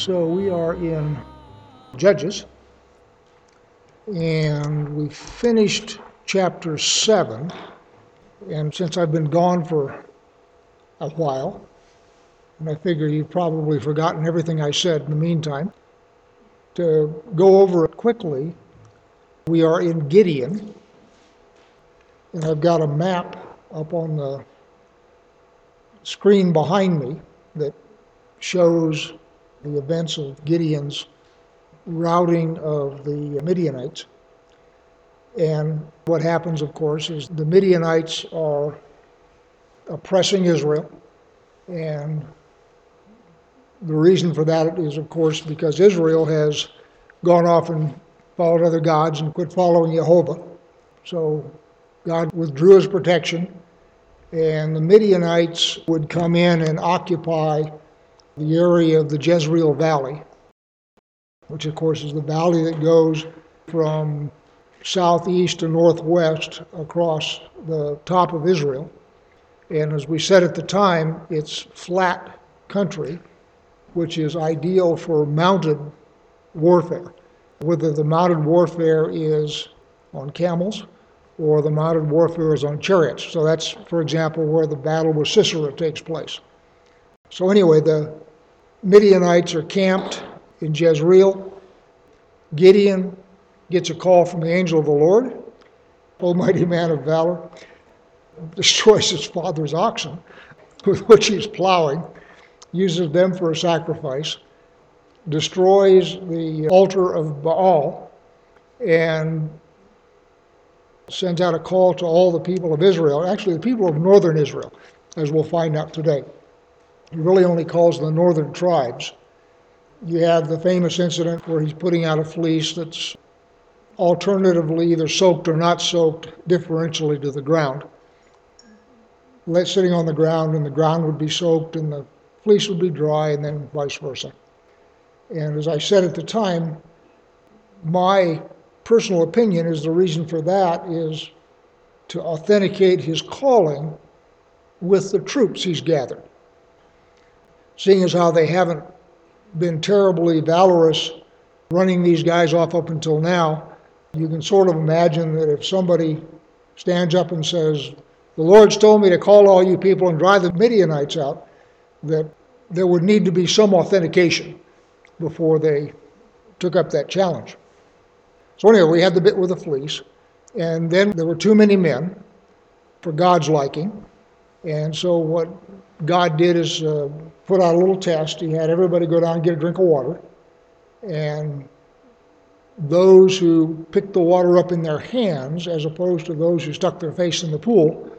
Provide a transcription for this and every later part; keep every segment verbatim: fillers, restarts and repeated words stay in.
So we are in Judges, and we finished chapter seven, and since I've been gone for a while, and I figure you've probably forgotten everything I said in the meantime, to go over it quickly, we are in Gideon, and I've got a map up on the screen behind me that shows the events of Gideon's routing of the Midianites. And what happens, of course, is the Midianites are oppressing Israel. And the reason for that is, of course, because Israel has gone off and followed other gods and quit following Yehovah. So God withdrew his protection, and the Midianites would come in and occupy the area of the Jezreel Valley, which of course is the valley that goes from southeast to northwest across the top of Israel. And as we said at the time, it's flat country, which is ideal for mounted warfare, whether the mounted warfare is on camels or the mounted warfare is on chariots. So that's, for example, where the battle with Sisera takes place. So anyway, the Midianites are camped in Jezreel. Gideon gets a call from the angel of the Lord, O mighty man of valor, destroys his father's oxen with which he's plowing, uses them for a sacrifice, destroys the altar of Baal, and sends out a call to all the people of Israel, actually the people of northern Israel, as we'll find out today. He really only calls the northern tribes. You have the famous incident where he's putting out a fleece that's alternatively either soaked or not soaked differentially to the ground. Let sitting on the ground, and the ground would be soaked and the fleece would be dry, and then vice versa. And as I said at the time, my personal opinion is the reason for that is to authenticate his calling with the troops he's gathered. Seeing as how they haven't been terribly valorous running these guys off up until now, you can sort of imagine that if somebody stands up and says, the Lord's told me to call all you people and drive the Midianites out, that there would need to be some authentication before they took up that challenge. So anyway, we had the bit with the fleece, and then there were too many men for God's liking, and so what God did is uh, put out a little test. He had everybody go down and get a drink of water. And those who picked the water up in their hands, as opposed to those who stuck their face in the pool,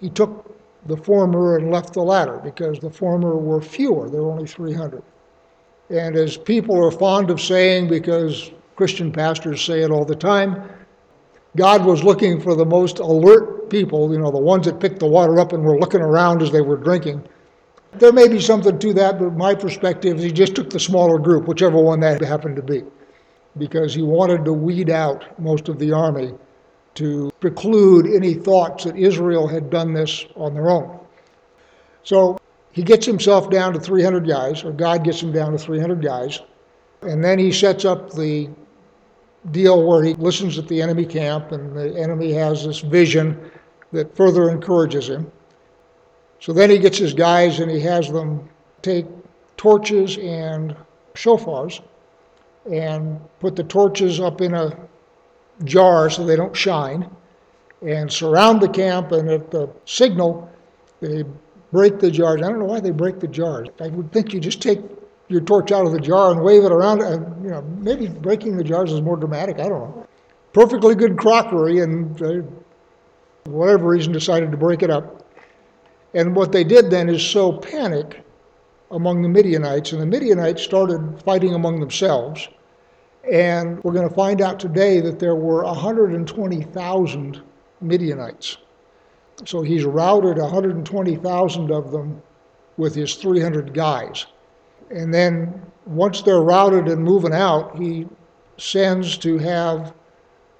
he took the former and left the latter, because the former were fewer. There were only three hundred. And as people are fond of saying, because Christian pastors say it all the time, God was looking for the most alert people, you know, the ones that picked the water up and were looking around as they were drinking. There may be something to that, but my perspective is he just took the smaller group, whichever one that happened to be, because he wanted to weed out most of the army to preclude any thoughts that Israel had done this on their own. So he gets himself down to three hundred guys, or God gets him down to three hundred guys, and then he sets up the deal where he listens at the enemy camp, and the enemy has this vision that further encourages him. So then he gets his guys and he has them take torches and shofars and put the torches up in a jar so they don't shine, and surround the camp, and at the signal they break the jars. I don't know why they break the jars. I would think you just take your torch out of the jar and wave it around. And, you know, maybe breaking the jars is more dramatic, I don't know. Perfectly good crockery, and they, for whatever reason, decided to break it up. And what they did then is sow panic among the Midianites, and the Midianites started fighting among themselves. And we're going to find out today that there were one hundred twenty thousand Midianites. So he's routed one hundred twenty thousand of them with his three hundred guys. And then once they're routed and moving out, he sends to have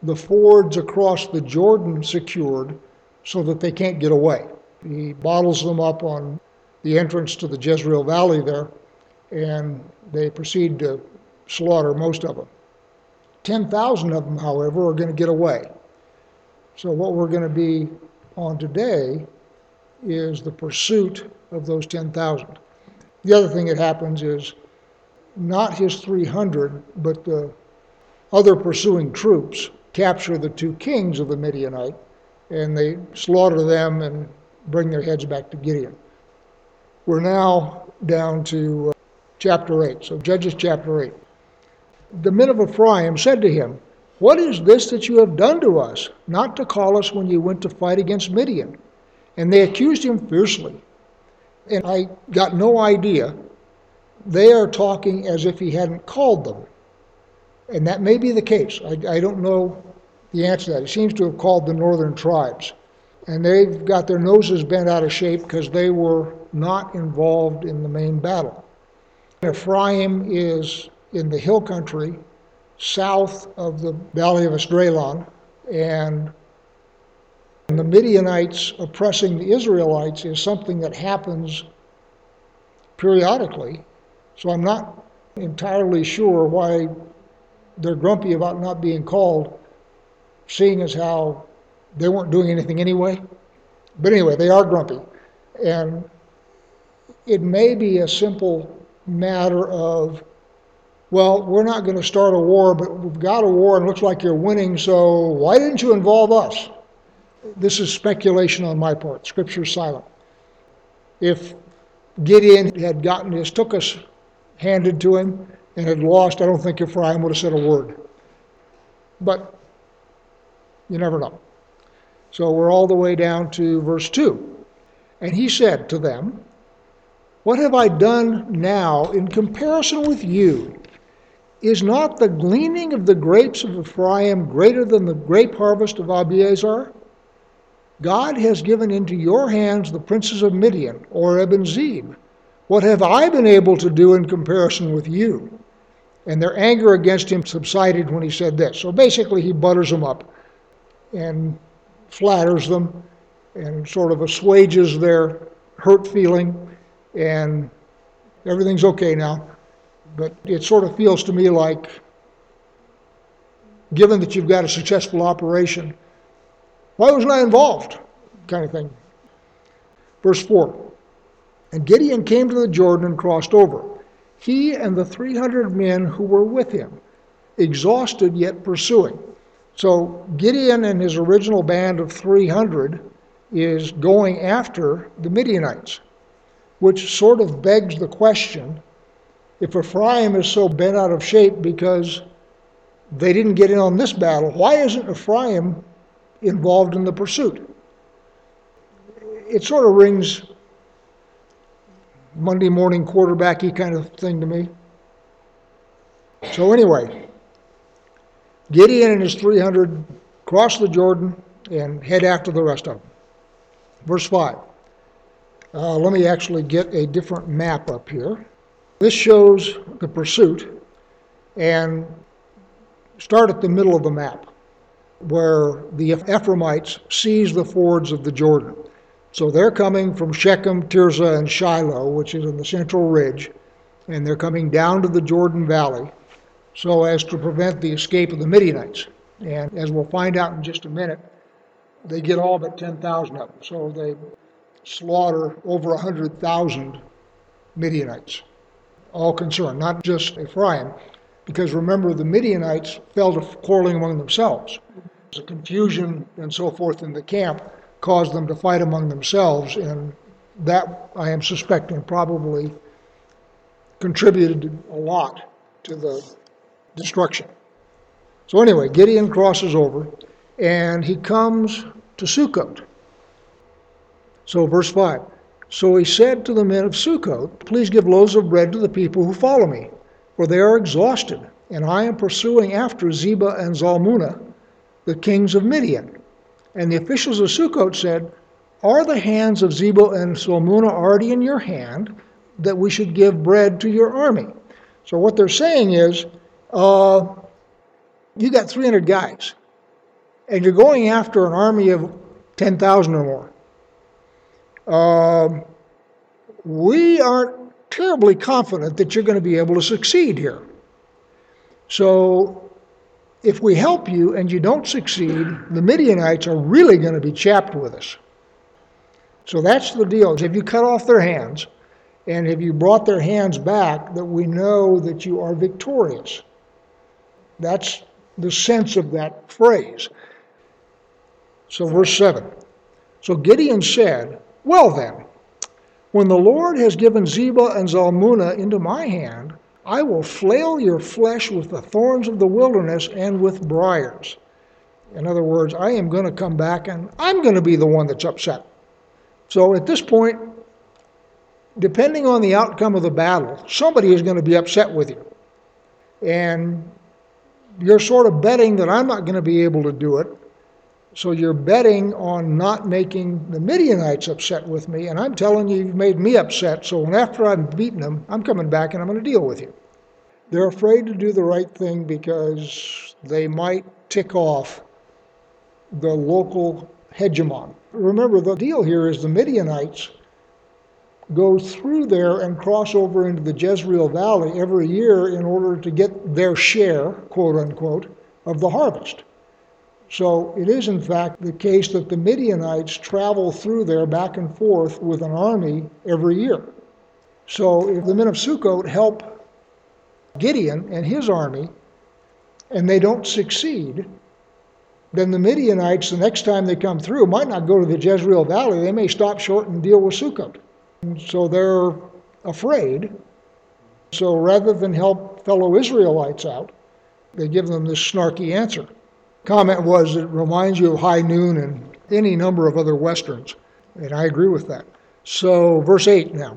the fords across the Jordan secured so that they can't get away. He bottles them up on the entrance to the Jezreel Valley there and they proceed to slaughter most of them. ten thousand of them, however, are going to get away. So what we're going to be on today is the pursuit of those ten thousand. The other thing that happens is not his three hundred, but the other pursuing troops capture the two kings of the Midianite, and they slaughter them and bring their heads back to Gideon. We're now down to uh, chapter eight, so Judges chapter eight. The men of Ephraim said to him, "What is this that you have done to us, not to call us when you went to fight against Midian?" And they accused him fiercely. And I got no idea. They are talking as if he hadn't called them. And that may be the case. I, I don't know the answer to that. He seems to have called the northern tribes. And they've got their noses bent out of shape because they were not involved in the main battle. Ephraim is in the hill country, south of the valley of Esdraelon, and the Midianites oppressing the Israelites is something that happens periodically. So I'm not entirely sure why they're grumpy about not being called, seeing as how they weren't doing anything anyway. But anyway, they are grumpy. And it may be a simple matter of, well, we're not going to start a war, but we've got a war and it looks like you're winning, so why didn't you involve us? This is speculation on my part. Scripture's silent. If Gideon had gotten his tuchus handed to him and had lost, I don't think Ephraim would have said a word. But you never know. So we're all the way down to verse two. And he said to them, "What have I done now in comparison with you? Is not the gleaning of the grapes of Ephraim greater than the grape harvest of Abiezer? God has given into your hands the princes of Midian, Oreb and Zeeb. What have I been able to do in comparison with you?" And their anger against him subsided when he said this. So basically he butters them up and flatters them and sort of assuages their hurt feeling, and everything's okay now. But it sort of feels to me like, given that you've got a successful operation, why wasn't I involved? Kind of thing. Verse four. And Gideon came to the Jordan and crossed over, he and the three hundred men who were with him, exhausted yet pursuing. So Gideon and his original band of three hundred is going after the Midianites, which sort of begs the question, if Ephraim is so bent out of shape because they didn't get in on this battle, why isn't Ephraim involved in the pursuit? It sort of rings Monday morning quarterback-y kind of thing to me. So anyway, Gideon and his three hundred cross the Jordan and head after the rest of them. Verse five. Uh, let me actually get a different map up here. This shows the pursuit, and start at the middle of the map where the Ephraimites seize the fords of the Jordan. So they're coming from Shechem, Tirzah, and Shiloh, which is in the central ridge, and they're coming down to the Jordan Valley so as to prevent the escape of the Midianites. And as we'll find out in just a minute, they get all but ten thousand of them. So they slaughter over one hundred thousand Midianites, all concerned, not just Ephraim, because remember, the Midianites fell to quarreling among themselves. The confusion and so forth in the camp caused them to fight among themselves, and that, I am suspecting, probably contributed a lot to the destruction. So anyway, Gideon crosses over, and he comes to Succoth. So verse five, so he said to the men of Succoth, "Please give loaves of bread to the people who follow me, for they are exhausted, and I am pursuing after Zebah and Zalmunna, the kings of Midian." And the officials of Succoth said, "Are the hands of Zebah and Zalmunna already in your hand, that we should give bread to your army?" So what they're saying is, uh, you got three hundred guys, and you're going after an army of ten thousand or more. Uh, we aren't terribly confident that you're going to be able to succeed here. So if we help you and you don't succeed, the Midianites are really going to be chapped with us. So that's the deal. Have you cut off their hands? And have you brought their hands back that we know that you are victorious? That's the sense of that phrase. So verse seven. So Gideon said, well then, when the Lord has given Zebah and Zalmunna into my hand, I will flail your flesh with the thorns of the wilderness and with briars. In other words, I am going to come back and I'm going to be the one that's upset. So at this point, depending on the outcome of the battle, somebody is going to be upset with you. And you're sort of betting that I'm not going to be able to do it. So you're betting on not making the Midianites upset with me, and I'm telling you, you've made me upset, so after I've beaten them, I'm coming back and I'm going to deal with you. They're afraid to do the right thing because they might tick off the local hegemon. Remember, the deal here is the Midianites go through there and cross over into the Jezreel Valley every year in order to get their share, quote unquote, of the harvest. So it is in fact the case that the Midianites travel through there back and forth with an army every year. So if the men of Succoth help Gideon and his army and they don't succeed, then the Midianites, the next time they come through, might not go to the Jezreel Valley. They may stop short and deal with Succoth. And so they're afraid. So rather than help fellow Israelites out, they give them this snarky answer. Comment was, it reminds you of High Noon and any number of other Westerns. And I agree with that. So verse eight now.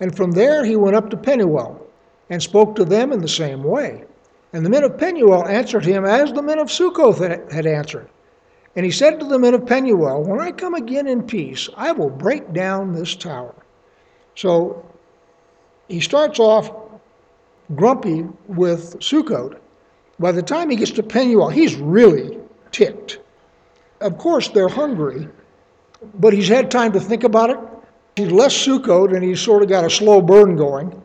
And from there he went up to Penuel and spoke to them in the same way. And the men of Penuel answered him as the men of Succoth had answered. And he said to the men of Penuel, when I come again in peace, I will break down this tower. So he starts off grumpy with Succoth. By the time he gets to Penuel, he's really ticked. Of course, they're hungry, but he's had time to think about it. He's left Succoth, and he's sort of got a slow burn going.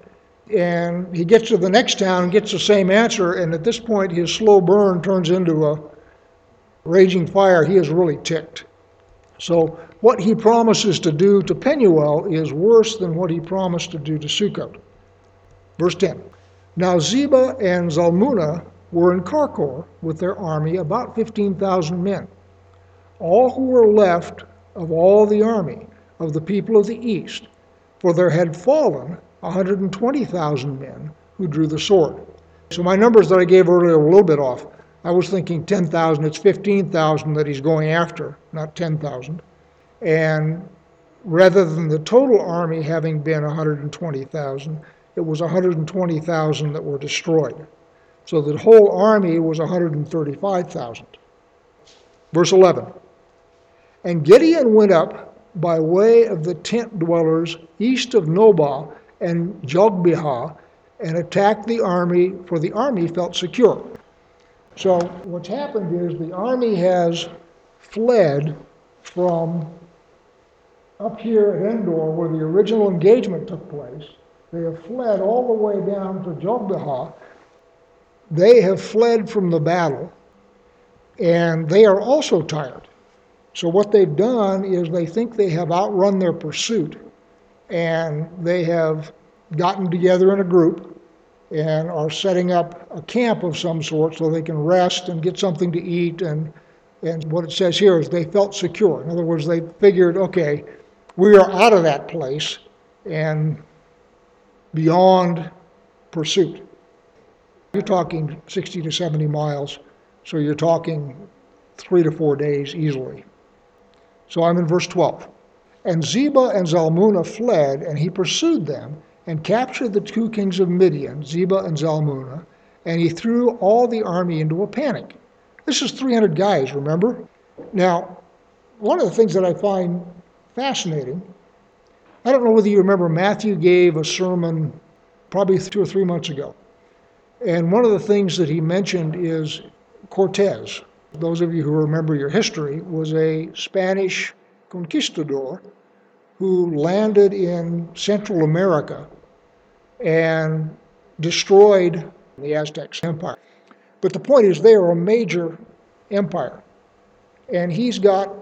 And he gets to the next town and gets the same answer. And at this point, his slow burn turns into a raging fire. He is really ticked. So what he promises to do to Penuel is worse than what he promised to do to Succoth. Verse ten. Now Zebah and Zalmunna were in Karkor with their army, about fifteen thousand men, all who were left of all the army of the people of the east, for there had fallen one hundred twenty thousand men who drew the sword. So my numbers that I gave earlier were a little bit off. I was thinking ten thousand, it's fifteen thousand that he's going after, not ten thousand. And rather than the total army having been one hundred twenty thousand, it was one hundred twenty thousand that were destroyed. So the whole army was one hundred thirty-five thousand. Verse eleven. And Gideon went up by way of the tent dwellers east of Nobah and Jogbehah and attacked the army, for the army felt secure. So what's happened is the army has fled from up here at Endor where the original engagement took place. They have fled all the way down to Jogbehah. They have fled from the battle, and they are also tired. So what they've done is they think they have outrun their pursuit, and they have gotten together in a group and are setting up a camp of some sort so they can rest and get something to eat. And, and what it says here is they felt secure. In other words, they figured, okay, we are out of that place and beyond pursuit. You're talking sixty to seventy miles, so you're talking three to four days easily. So I'm in verse twelve. And Zebah and Zalmunna fled, and he pursued them, and captured the two kings of Midian, Zebah and Zalmunna, and he threw all the army into a panic. This is three hundred guys, remember? Now, one of the things that I find fascinating, I don't know whether you remember, Matthew gave a sermon probably two or three months ago. And one of the things that he mentioned is Cortes. Those of you who remember your history, was a Spanish conquistador who landed in Central America and destroyed the Aztec Empire. But the point is, they are a major empire. And he's got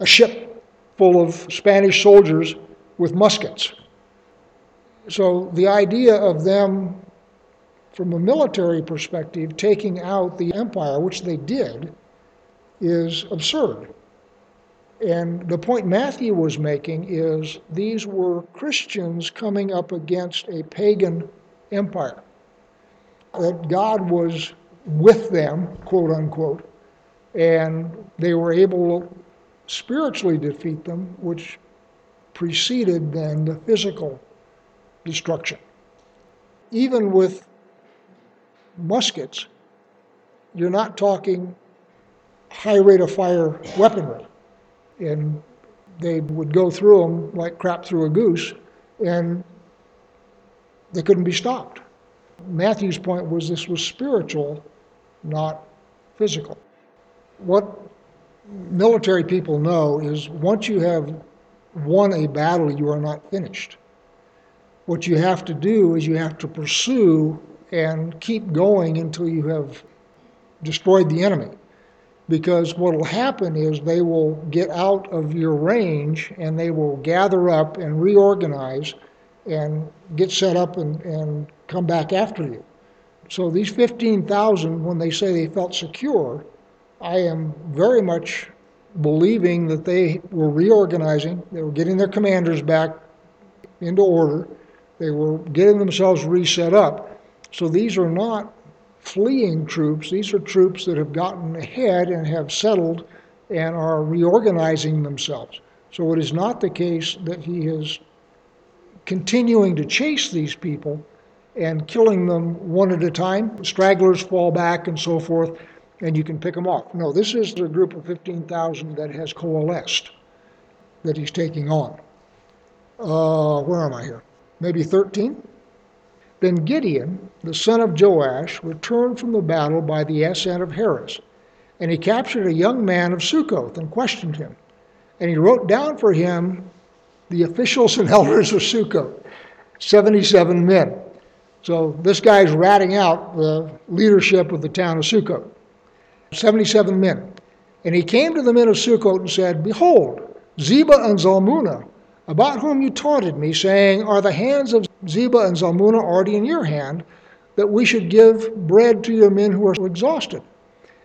a ship full of Spanish soldiers with muskets. So the idea of them, from a military perspective, taking out the empire, which they did, is absurd. And the point Matthew was making is these were Christians coming up against a pagan empire. That God was with them, quote unquote, and they were able to spiritually defeat them, which preceded then the physical destruction. Even with muskets, you're not talking high rate of fire weaponry. And they would go through them like crap through a goose, and they couldn't be stopped. Matthew's point was this was spiritual, not physical. What military people know is once you have won a battle, you are not finished. What you have to do is you have to pursue and keep going until you have destroyed the enemy. Because what will happen is they will get out of your range and they will gather up and reorganize and get set up and, and come back after you. So these fifteen thousand, when they say they felt secure, I am very much believing that they were reorganizing. They were getting their commanders back into order. They were getting themselves reset up. So these are not fleeing troops. These are troops that have gotten ahead and have settled and are reorganizing themselves. So it is not the case that he is continuing to chase these people and killing them one at a time. Stragglers fall back and so forth, and you can pick them off. No, this is a group of fifteen thousand that has coalesced, that he's taking on. Uh, where am I here? Maybe thirteen? Then Gideon, the son of Joash, returned from the battle by the ascent of Heres, and he captured a young man of Succoth and questioned him. And he wrote down for him the officials and elders of Succoth, seventy-seven men. So this guy's ratting out the leadership of the town of Succoth, seventy-seven men. And he came to the men of Succoth and said, "Behold, Zebah and Zalmunna, about whom you taunted me, saying, 'Are the hands of Zebah and Zalmunna already in your hand, that we should give bread to your men who are exhausted?'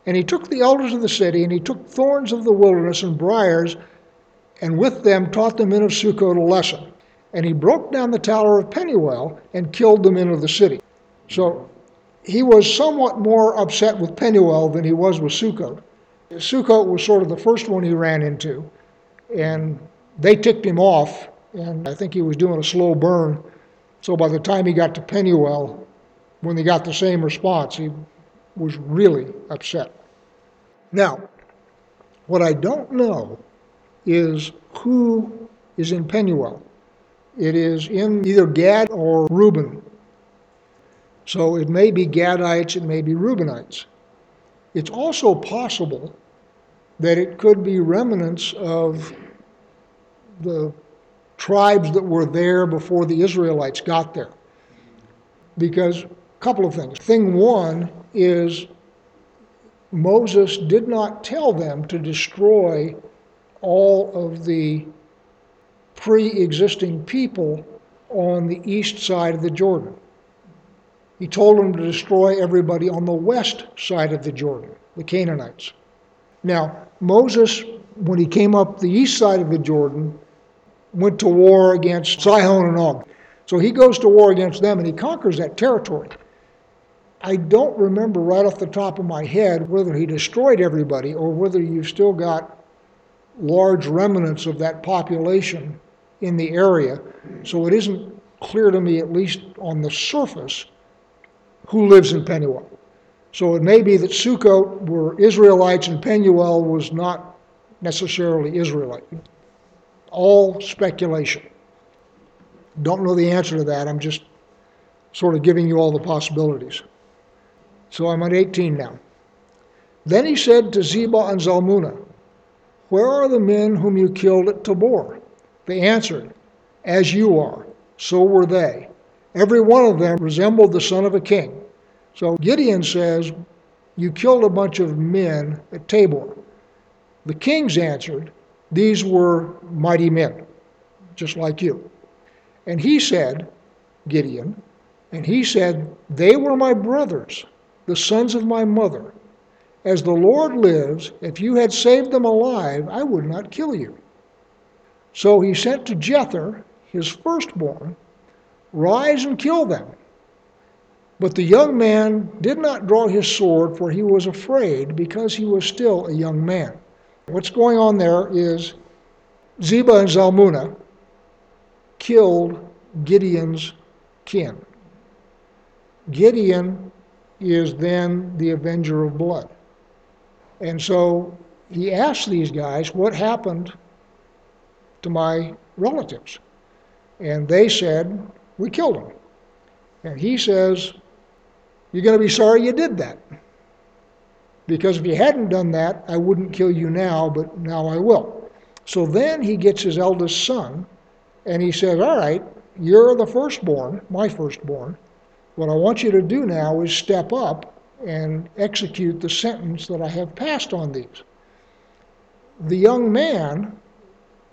And he took the elders of the city, and he took thorns of the wilderness and briars, and with them taught the men of Succoth a lesson. And he broke down the tower of Penuel and killed the men of the city." So he was somewhat more upset with Penuel than he was with Succoth. Succoth was sort of the first one he ran into, and they ticked him off, and I think he was doing a slow burn. So by the time he got to Penuel, when they got the same response, he was really upset. Now, what I don't know is who is in Penuel. It is in either Gad or Reuben. So it may be Gadites, it may be Reubenites. It's also possible that it could be remnants of the tribes that were there before the Israelites got there. Because a couple of things. Thing one is Moses did not tell them to destroy all of the pre-existing people on the east side of the Jordan. He told them to destroy everybody on the west side of the Jordan, the Canaanites. Now, Moses, when he came up the east side of the Jordan, went to war against Sihon and Og. So he goes to war against them and he conquers that territory. I don't remember right off the top of my head whether he destroyed everybody or whether you've still got large remnants of that population in the area. So it isn't clear to me, at least on the surface, who lives in Penuel. So it may be that Succoth were Israelites and Penuel was not necessarily Israelite. All speculation. Don't know the answer to that. I'm just sort of giving you all the possibilities. So I'm at eighteen now. Then he said to Zebah and Zalmunna, "Where are the men whom you killed at Tabor?" They answered, "As you are, so were they." Every one of them resembled the son of a king. So Gideon says, you killed a bunch of men at Tabor. The kings answered, these were mighty men, just like you. And he said, Gideon, and he said, they were my brothers, the sons of my mother. As the Lord lives, if you had saved them alive, I would not kill you. So he sent to Jether, his firstborn, rise and kill them. But the young man did not draw his sword, for he was afraid, because he was still a young man. What's going on there is Zebah and Zalmunna killed Gideon's kin. Gideon is then the avenger of blood. And so he asked these guys, what happened to my relatives? And they said, we killed them. And he says, you're going to be sorry you did that. Because if you hadn't done that, I wouldn't kill you now, but now I will. So then he gets his eldest son, and he says, all right, you're the firstborn, my firstborn. What I want you to do now is step up and execute the sentence that I have passed on these. The young man,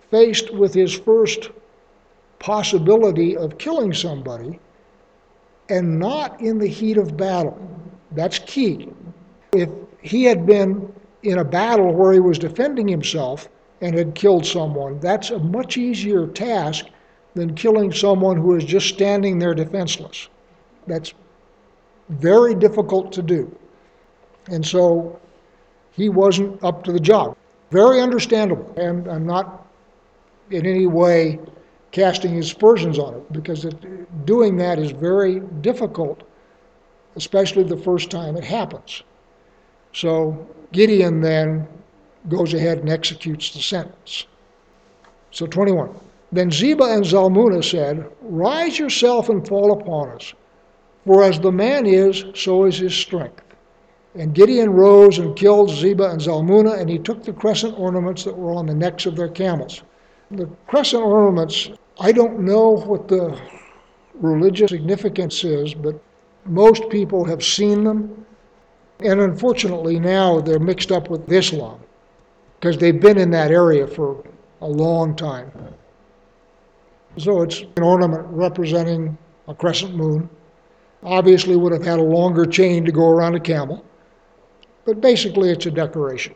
faced with his first possibility of killing somebody, and not in the heat of battle. That's key. If he had been in a battle where he was defending himself and had killed someone, that's a much easier task than killing someone who is just standing there defenseless. That's very difficult to do. And so he wasn't up to the job. Very understandable. And I'm not in any way casting aspersions on it, because it, doing that is very difficult, especially the first time it happens. So Gideon then goes ahead and executes the sentence. So twenty-one. Then Zebah and Zalmunna said, rise yourself and fall upon us, for as the man is, so is his strength. And Gideon rose and killed Zebah and Zalmunna, and he took the crescent ornaments that were on the necks of their camels. The crescent ornaments, I don't know what the religious significance is, but most people have seen them. And unfortunately now they're mixed up with Islam, because they've been in that area for a long time. So it's an ornament representing a crescent moon. Obviously would have had a longer chain to go around a camel, but basically it's a decoration.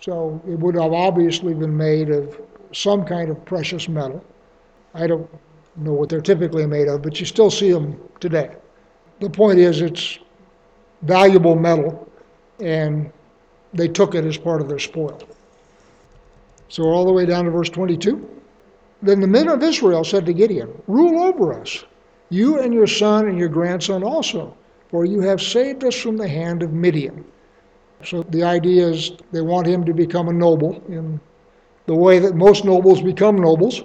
So it would have obviously been made of some kind of precious metal. I don't know what they're typically made of, but you still see them today. The point is, it's valuable metal, and they took it as part of their spoil. So all the way down to verse twenty-two. Then the men of Israel said to Gideon, rule over us, you and your son and your grandson also, for you have saved us from the hand of Midian. So the idea is they want him to become a noble in the way that most nobles become nobles.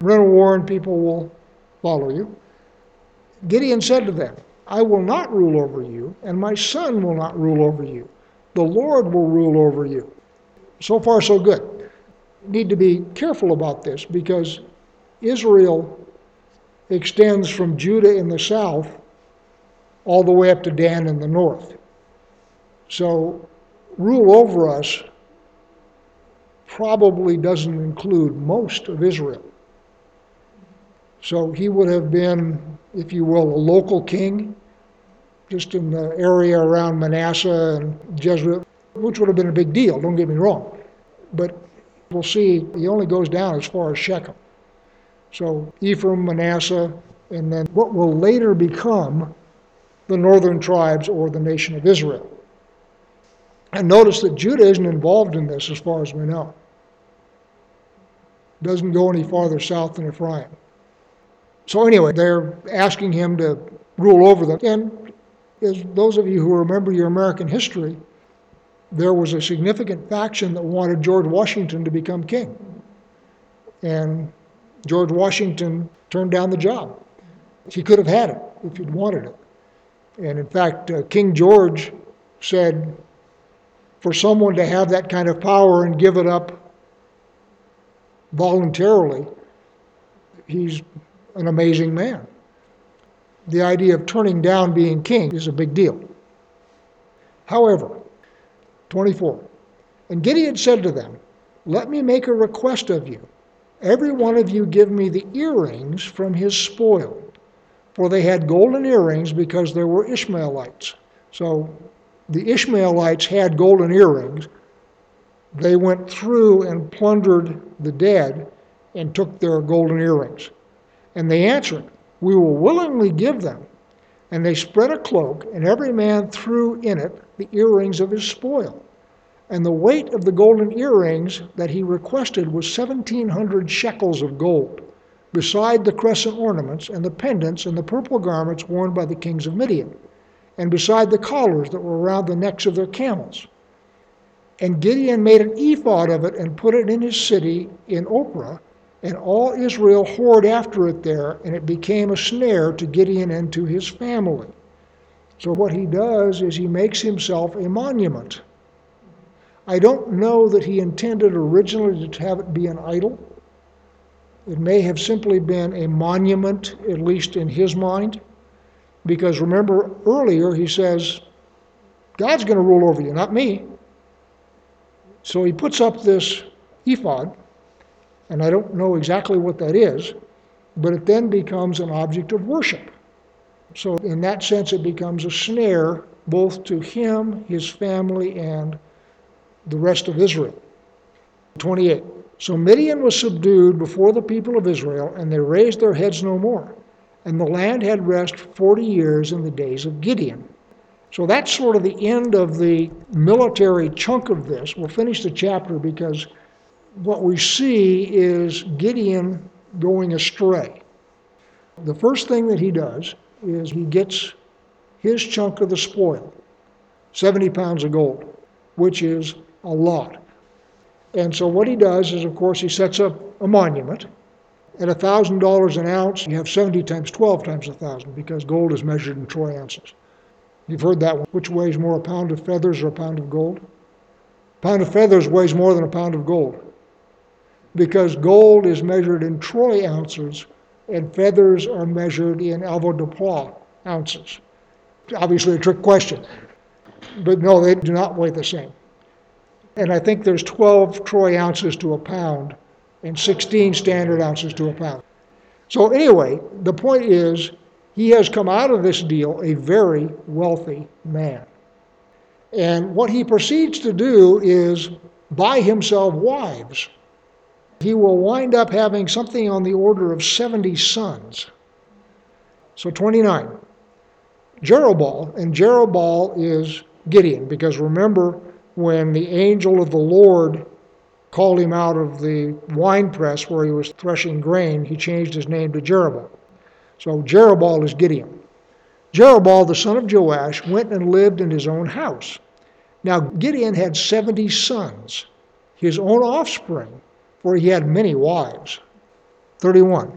Run a war and people will follow you. Gideon said to them, I will not rule over you, and my son will not rule over you. The Lord will rule over you. So far, so good. Need to be careful about this, because Israel extends from Judah in the south all the way up to Dan in the north. So rule over us probably doesn't include most of Israel. So he would have been, if you will, a local king, just in the area around Manasseh and Jezreel, which would have been a big deal, don't get me wrong. But we'll see, he only goes down as far as Shechem. So Ephraim, Manasseh, and then what will later become the northern tribes or the nation of Israel. And notice that Judah isn't involved in this as far as we know. Doesn't go any farther south than Ephraim. So anyway, they're asking him to rule over them. And as those of you who remember your American history, there was a significant faction that wanted George Washington to become king. And George Washington turned down the job. He could have had it if he'd wanted it. And in fact, uh, King George said, for someone to have that kind of power and give it up voluntarily, he's an amazing man. the idea of turning down being king is a big deal. However, twenty-four, and Gideon said to them, let me make a request of you. Every one of you give me the earrings from his spoil. For they had golden earrings because there were Ishmaelites. So the Ishmaelites had golden earrings. They went through and plundered the dead and took their golden earrings. And they answered, we will willingly give them. And they spread a cloak, and every man threw in it the earrings of his spoil. And the weight of the golden earrings that he requested was seventeen hundred shekels of gold, beside the crescent ornaments and the pendants and the purple garments worn by the kings of Midian, and beside the collars that were around the necks of their camels. And Gideon made an ephod of it and put it in his city in Oprah, and all Israel whored after it there, and it became a snare to Gideon and to his family. So what he does is he makes himself a monument. I don't know that he intended originally to have it be an idol. It may have simply been a monument, at least in his mind, because remember earlier he says, God's going to rule over you, not me. So he puts up this ephod, and I don't know exactly what that is, but it then becomes an object of worship. So in that sense, it becomes a snare both to him, his family, and the rest of Israel. twenty-eight. So Midian was subdued before the people of Israel, and they raised their heads no more. And the land had rest forty years in the days of Gideon. So that's sort of the end of the military chunk of this. We'll finish the chapter because what we see is Gideon going astray. The first thing that he does is he gets his chunk of the spoil, seventy pounds of gold, which is a lot. And so what he does is, of course, he sets up a monument. At one thousand dollars an ounce, you have seventy times twelve times one thousand, because gold is measured in troy ounces. You've heard that one. Which weighs more, a pound of feathers or a pound of gold? A pound of feathers weighs more than a pound of gold, because gold is measured in troy ounces, and feathers are measured in avoirdupois ounces. Obviously a trick question, but no, they do not weigh the same. And I think there's twelve troy ounces to a pound and sixteen standard ounces to a pound. So anyway, the point is, he has come out of this deal a very wealthy man. And what he proceeds to do is buy himself wives. He will wind up having something on the order of seventy sons. So twenty-nine. Jerubbaal, and Jerubbaal is Gideon, because remember, when the angel of the Lord called him out of the winepress where he was threshing grain, he changed his name to Jerubbaal. So Jerubbaal is Gideon. Jerubbaal, the son of Joash, went and lived in his own house. Now Gideon had seventy sons, his own offspring, for he had many wives. thirty-one.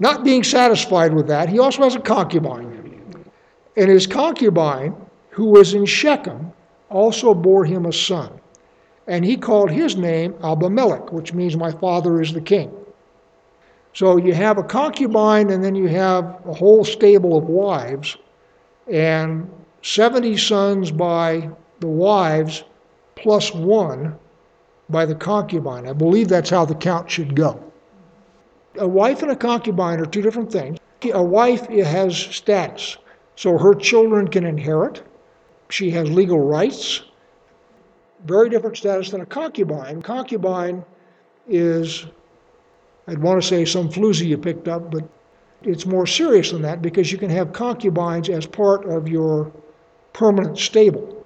Not being satisfied with that, he also has a concubine. And his concubine, who was in Shechem, also bore him a son, and he called his name Abimelech, which means my father is the king. So you have a concubine, and then you have a whole stable of wives, and seventy sons by the wives, plus one by the concubine. I believe that's how the count should go. A wife and a concubine are two different things. A wife has status, so her children can inherit. She has legal rights. Very different status than a concubine. Concubine is, I'd want to say some floozy you picked up, but it's more serious than that, because you can have concubines as part of your permanent stable.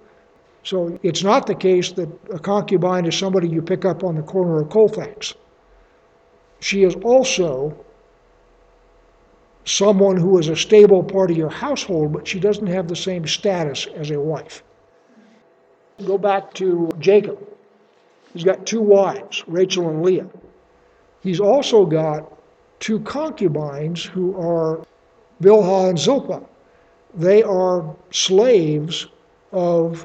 So it's not the case that a concubine is somebody you pick up on the corner of Colfax. She is also someone who is a stable part of your household, but she doesn't have the same status as a wife. Go back to Jacob. He's got two wives, Rachel and Leah. He's also got two concubines who are Bilhah and Zilpah. They are slaves of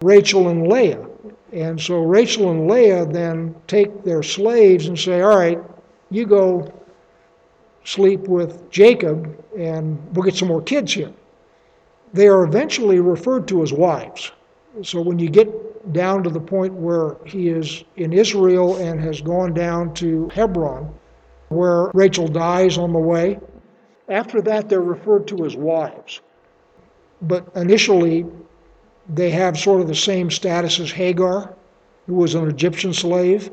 Rachel and Leah. And so Rachel and Leah then take their slaves and say, all right, you go sleep with Jacob, and we'll get some more kids here. They are eventually referred to as wives. So when you get down to the point where he is in Israel and has gone down to Hebron, where Rachel dies on the way, after that they're referred to as wives. But initially, they have sort of the same status as Hagar, who was an Egyptian slave,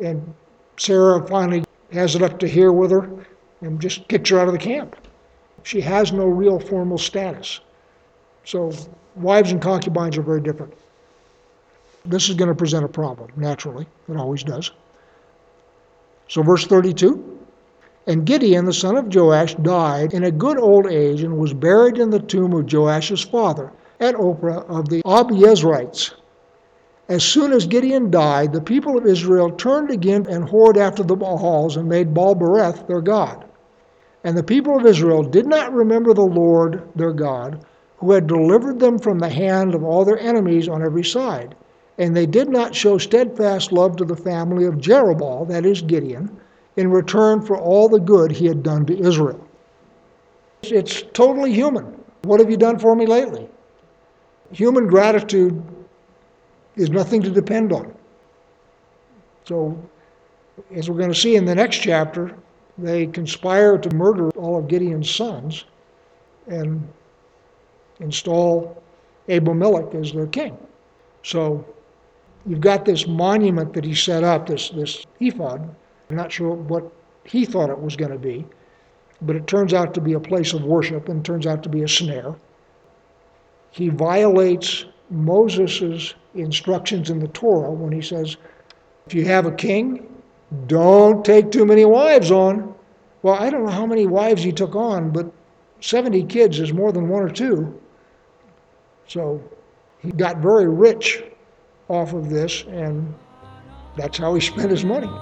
and Sarah finally has it up to here with her and just kicks her out of the camp. She has no real formal status. So wives and concubines are very different. This is going to present a problem, naturally. It always does. So verse thirty-two, and Gideon, the son of Joash, died in a good old age and was buried in the tomb of Joash's father at Oprah of the Abiezrites. As soon as Gideon died, the people of Israel turned again and whored after the Baals and made Baal-bereth their god. And the people of Israel did not remember the Lord their God, who had delivered them from the hand of all their enemies on every side. And they did not show steadfast love to the family of Jerubbaal, that is Gideon, in return for all the good he had done to Israel. It's totally human. What have you done for me lately? Human gratitude is nothing to depend on. So, as we're going to see in the next chapter, they conspire to murder all of Gideon's sons and install Abimelech as their king. So, you've got this monument that he set up, this, this ephod. I'm not sure what he thought it was going to be, but it turns out to be a place of worship and turns out to be a snare. He violates Moses' instructions in the Torah when he says, if you have a king, don't take too many wives on. Well, I don't know how many wives he took on, but seventy kids is more than one or two. So he got very rich off of this, and that's how he spent his money.